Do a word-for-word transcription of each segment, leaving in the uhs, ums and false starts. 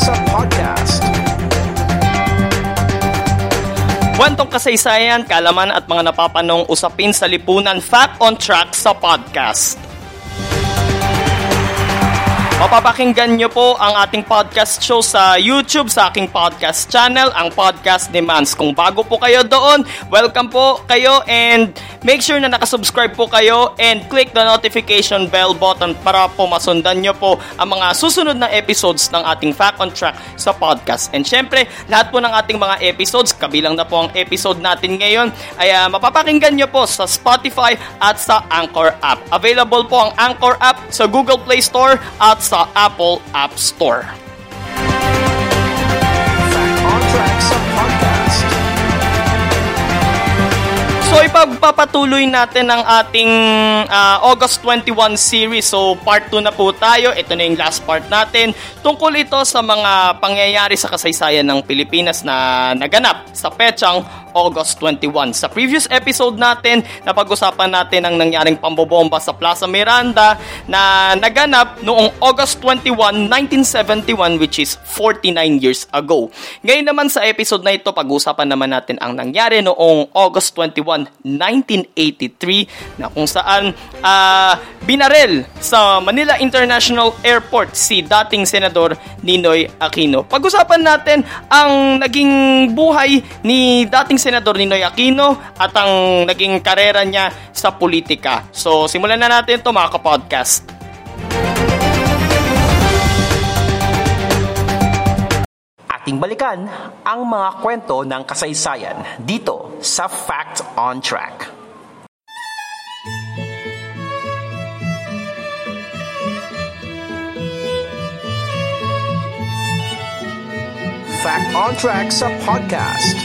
Sa podcast. Kwentong kasaysayan, kaalaman at mga napapanong usapin sa lipunan, Fact on Track sa podcast. Mapapakinggan nyo po ang ating podcast show sa YouTube, sa aking podcast channel, ang Podcast Demands. Kung bago po kayo doon, welcome po kayo and make sure na nakasubscribe po kayo and click the notification bell button para po masundan nyo po ang mga susunod na episodes ng ating Fact on Track sa podcast. And syempre, lahat po ng ating mga episodes, kabilang na po ang episode natin ngayon, ay uh, mapapakinggan nyo po sa Spotify at sa Anchor app. Available po ang Anchor app sa Google Play Store at sa Apple App Store. So ipagpapatuloy natin ang ating uh, August twenty-first series. So part two na po tayo. Ito na yung last part natin. Tungkol ito sa mga pangyayari sa kasaysayan ng Pilipinas na naganap sa petsang August twenty-first. Sa previous episode natin, napag-usapan natin ang nangyaring pambobomba sa Plaza Miranda na naganap noong August twenty-first, nineteen seventy-one, which is forty-nine years ago. Ngayon naman sa episode na ito, pag-usapan naman natin ang nangyari noong August twenty-first, nineteen eighty-three, na kung saan uh, binarel sa Manila International Airport si dating Senador Ninoy Aquino. Pag-usapan natin ang naging buhay ni dating Senador Ninoy Aquino at ang naging karera niya sa politika. So simulan na natin ito mga kapodcast. Ating balikan ang mga kwento ng kasaysayan dito sa Fact on Track. Fact on Track sa podcast.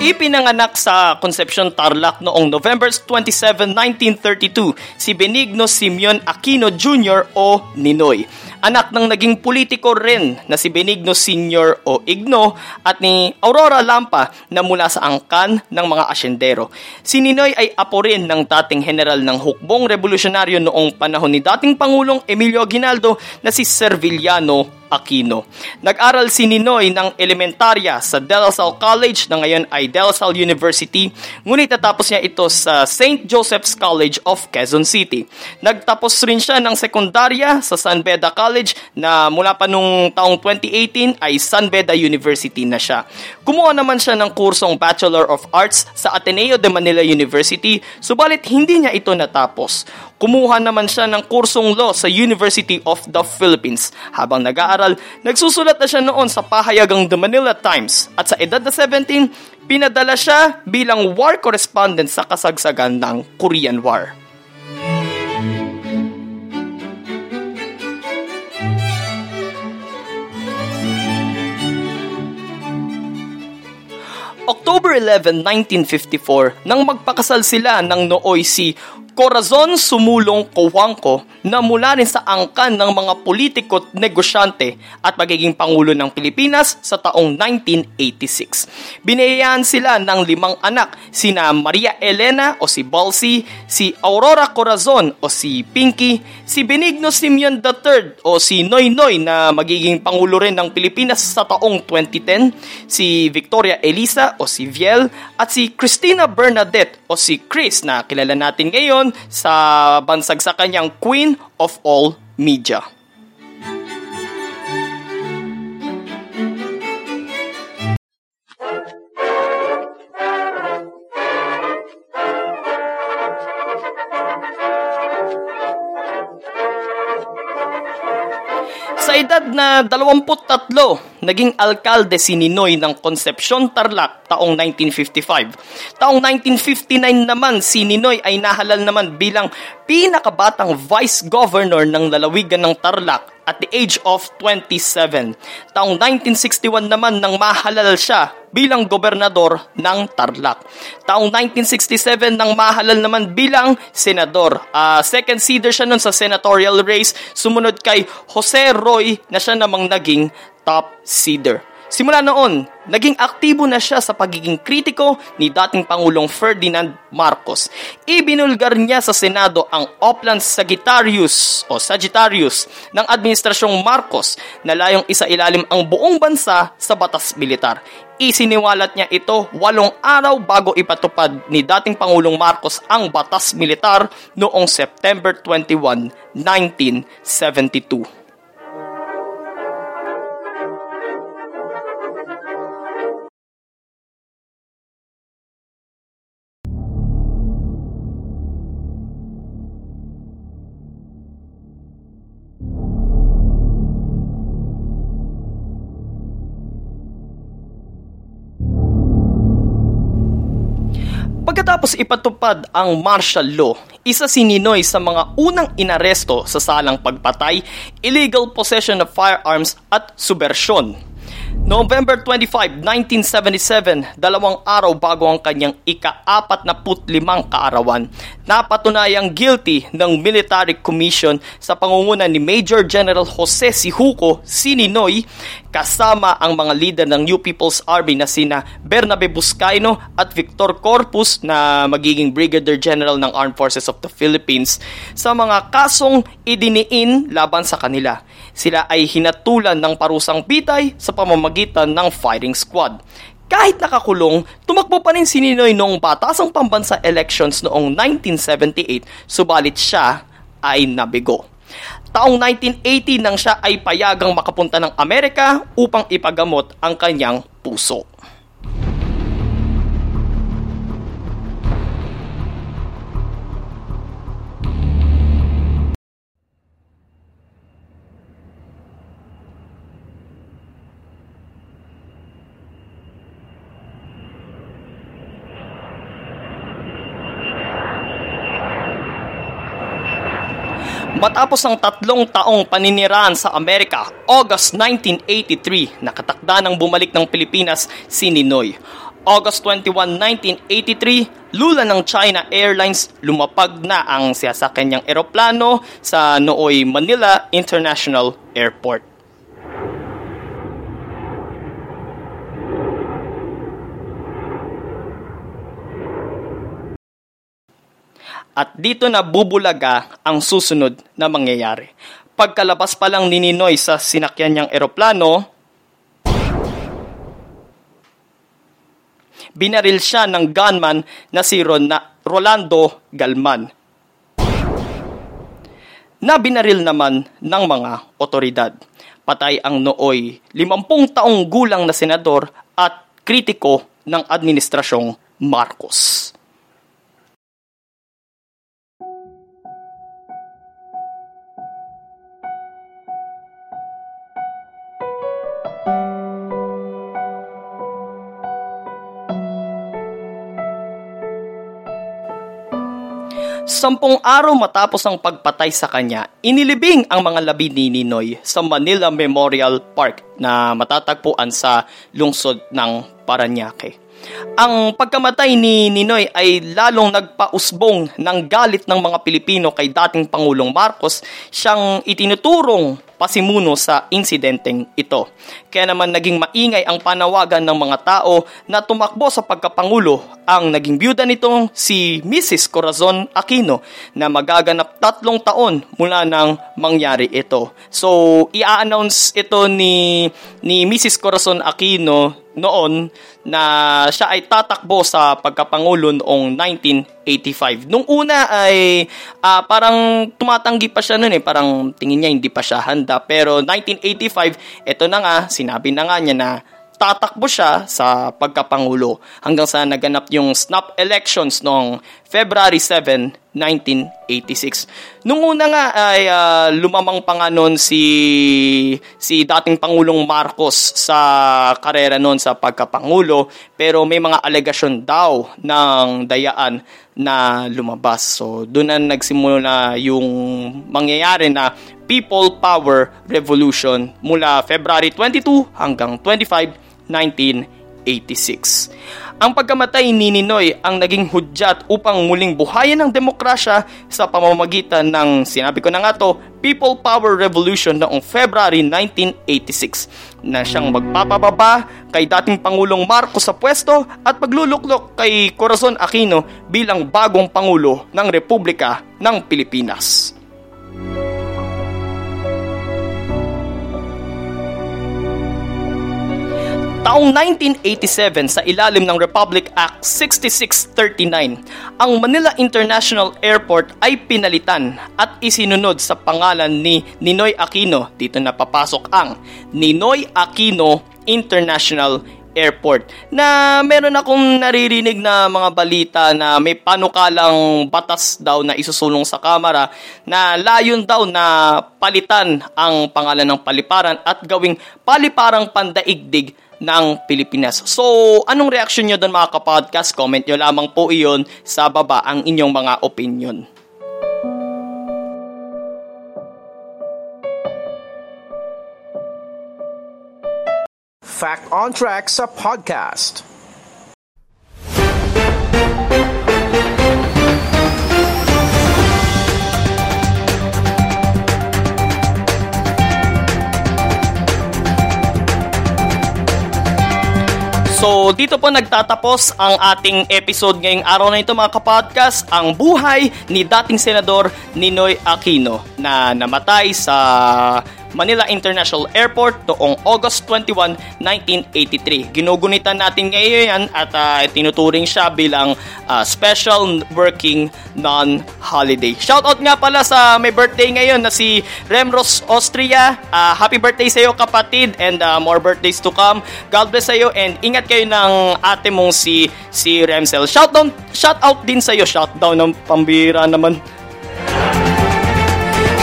Ipinanganak sa Concepcion Tarlac noong November twenty-seventh, nineteen thirty-two si Benigno Simeon Aquino Junior o Ninoy. Anak ng naging politiko rin na si Benigno Senior o Igno at ni Aurora Lampa na mula sa angkan ng mga asyendero. Si Ninoy ay apo rin ng dating general ng hukbong revolusyonaryo noong panahon ni dating Pangulong Emilio Aguinaldo na si Serviliano Aquino. Nag-aral si Ninoy ng elementarya sa De La Salle College na ngayon ay De La Salle University, ngunit natapos niya ito sa Saint Joseph's College of Quezon City. Nagtapos rin siya ng sekundarya sa San Beda College na mula pa nung taong twenty eighteen ay San Beda University na siya. Kumuha naman siya ng kursong Bachelor of Arts sa Ateneo de Manila University, subalit hindi niya ito natapos. Kumuha naman siya ng kursong law sa University of the Philippines. Habang nag-aaral, nagsusulat na siya noon sa pahayagang The Manila Times at sa edad na seventeen, pinadala siya bilang war correspondent sa kasagsagan ng Korean War. October eleventh, nineteen fifty-four, nang magpakasal sila ng Nooy si Corazon Sumulong Cuanco na mula rin sa angkan ng mga politiko at negosyante at magiging Pangulo ng Pilipinas sa taong nineteen eighty-six. Binayaan sila ng limang anak, sina Maria Elena o si Balsi, si Aurora Corazon o si Pinky, si Benigno Simeon the third o si Noy Noy na magiging Pangulo rin ng Pilipinas sa taong twenty ten, si Victoria Elisa o si Viel, at si Christina Bernadette o si Chris na kilala natin ngayon sa bansag sa kanyang Queen of All Media. Sa edad na dalawampu't tatlo, naging alkalde si Ninoy ng Concepcion Tarlac taong nineteen fifty-five. Taong nineteen fifty-nine naman, si Ninoy ay nahalal naman bilang pinakabatang vice governor ng lalawigan ng Tarlac at the age of twenty-seven. Taong nineteen sixty-one naman nang mahalal siya bilang gobernador ng Tarlac. Taong nineteen sixty-seven nang mahalal naman bilang senador. Uh, second seeder siya nun sa senatorial race, sumunod kay Jose Roy na siya namang naging top seeder. Simula noon, naging aktibo na siya sa pagiging kritiko ni dating Pangulong Ferdinand Marcos. Ibinulgar niya sa Senado ang Oplan Sagittarius o Sagittarius ng Administrasyong Marcos na layong isa-ilalim ang buong bansa sa batas militar. Isiniwalat niya ito walong araw bago ipatupad ni dating Pangulong Marcos ang batas militar noong September twenty-first, nineteen seventy-two. Pagkatapos ipatupad ang martial law, isa si Ninoy sa mga unang inaresto sa salang pagpatay, illegal possession of firearms at subversion. November twenty-fifth, nineteen seventy-seven, dalawang araw bago ang kanyang ika-apatnapu't limang kaarawan, napatunayang guilty ng military commission sa pangunguna ni Major General Jose Sijuco, si Ninoy, kasama ang mga leader ng New People's Army na sina Bernabe Buscaino at Victor Corpus na magiging Brigadier General ng Armed Forces of the Philippines sa mga kasong idiniin laban sa kanila. Sila ay hinatulan ng parusang bitay sa pamamagitan ng firing squad. Kahit nakakulong, tumakbo pa rin si Ninoy noong batasang pambansa elections noong nineteen seventy-eight, subalit siya ay nabigo. Taong nineteen eighty nang siya ay payagang makapunta ng Amerika upang ipagamot ang kanyang puso. Matapos ang tatlong taong paniniraan sa Amerika, August nineteen eighty-three, nakatakda ng bumalik ng Pilipinas si Ninoy. August twenty-first, nineteen eighty-three, lula ng China Airlines, lumapag na ang sasakyan niyang eroplano sa nooy Manila International Airport. At dito na bubulaga ang susunod na mangyayari. Pagkalabas pa lang ni Ninoy sa sinakyan niyang eroplano, binaril siya ng gunman na si Ron- na Rolando Galman, na binaril naman ng mga otoridad. Patay ang nooy limampung taong gulang na senador at kritiko ng Administrasyong Marcos. Sampung araw matapos ang pagpatay sa kanya, inilibing ang mga labi ni Ninoy sa Manila Memorial Park na matatagpuan sa lungsod ng Parañaque. Ang pagkamatay ni Ninoy ay lalong nagpausbong ng galit ng mga Pilipino kay dating Pangulong Marcos, siyang itinuturong pasimuno sa insidenteng ito. Kaya naman naging maingay ang panawagan ng mga tao na tumakbo sa pagkapangulo. Ang naging byuda nitong si Missus Corazon Aquino na magaganap tatlong taon mula nang mangyari ito. So, i-announce ito ni, ni Missus Corazon Aquino noon na siya ay tatakbo sa pagkapangulo noong nineteen eighty-five. Nung una ay uh, parang tumatanggi pa siya noon eh. Parang tingin niya hindi pa siya handa. Pero nineteen eighty-five, ito na nga, sinabi na nga niya na nagtatakbo siya sa pagkapangulo hanggang sa naganap yung snap elections noong February seventh, nineteen eighty-six. Nung una nga ay uh, lumamang pa nga noon si, si dating Pangulong Marcos sa karera noon sa pagkapangulo, pero may mga alegasyon daw ng dayaan na lumabas. So, doon na nagsimula yung mangyayari na People Power Revolution mula February twenty-second hanggang twenty-fifth, nineteen eighty-six. Ang pagkamatay ni Ninoy ang naging hudyat upang muling buhayin ang demokrasya sa pamamagitan ng, sinabi ko na nga to, People Power Revolution noong February nineteen eighty-six, na siyang magpapababa kay dating Pangulong Marcos sa pwesto at pagluluklok kay Corazon Aquino bilang bagong Pangulo ng Republika ng Pilipinas. Taong nineteen eighty-seven, sa ilalim ng Republic Act sixty-six thirty-nine, ang Manila International Airport ay pinalitan at isinunod sa pangalan ni Ninoy Aquino. Dito na papasok ang Ninoy Aquino International Airport, na meron akong naririnig na mga balita na may panukalang batas daw na isusulong sa kamara na layon daw na palitan ang pangalan ng paliparan at gawing paliparang pandaigdig ng Pilipinas. So, anong reaksyon nyo doon mga kapodcast? Comment nyo lamang po iyon sa baba ang inyong mga opinion. Fact on Track sa podcast. So, dito po nagtatapos ang ating episode ngayong araw na ito mga kapodcast, ang buhay ni dating Senador Ninoy Aquino na namatay sa Manila International Airport noong August twenty-first, nineteen eighty-three. Ginugunitan natin ngayon yan at uh, tinuturing siya bilang uh, Special Working Non-Holiday. Shoutout nga pala sa may birthday ngayon na si Remros Austria. Uh, happy birthday sa iyo kapatid, and uh, more birthdays to come. God bless sa iyo, and ingat kayo ng ate mong si, si Remsel. Shoutout, shoutout din sa iyo. Shoutout ng pambira naman.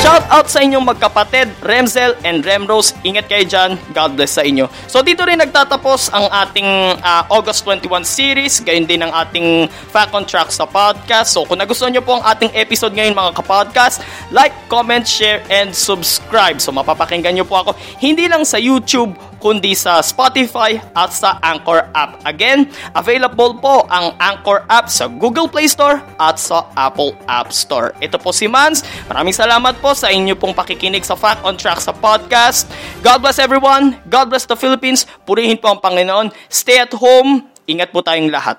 Shout out sa inyong magkapatid, Remzel and Remrose. Ingat kayo dyan. God bless sa inyo. So dito rin nagtatapos ang ating uh, August twenty-first series. Gayon din ang ating Fact on Track sa podcast. So kung nagustuhan nyo po ang ating episode ngayon mga kapodcast, like, comment, share, and subscribe. So mapapakinggan nyo po ako hindi lang sa YouTube, kundi sa Spotify at sa Anchor app. Again, available po ang Anchor app sa Google Play Store at sa Apple App Store. Ito po si Mans. Maraming salamat po sa inyo pong pakikinig sa Fact on Track sa podcast. God bless everyone. God bless the Philippines. Purihin po ang Panginoon. Stay at home. Ingat po tayong lahat.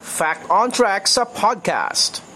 Fact on Track sa podcast.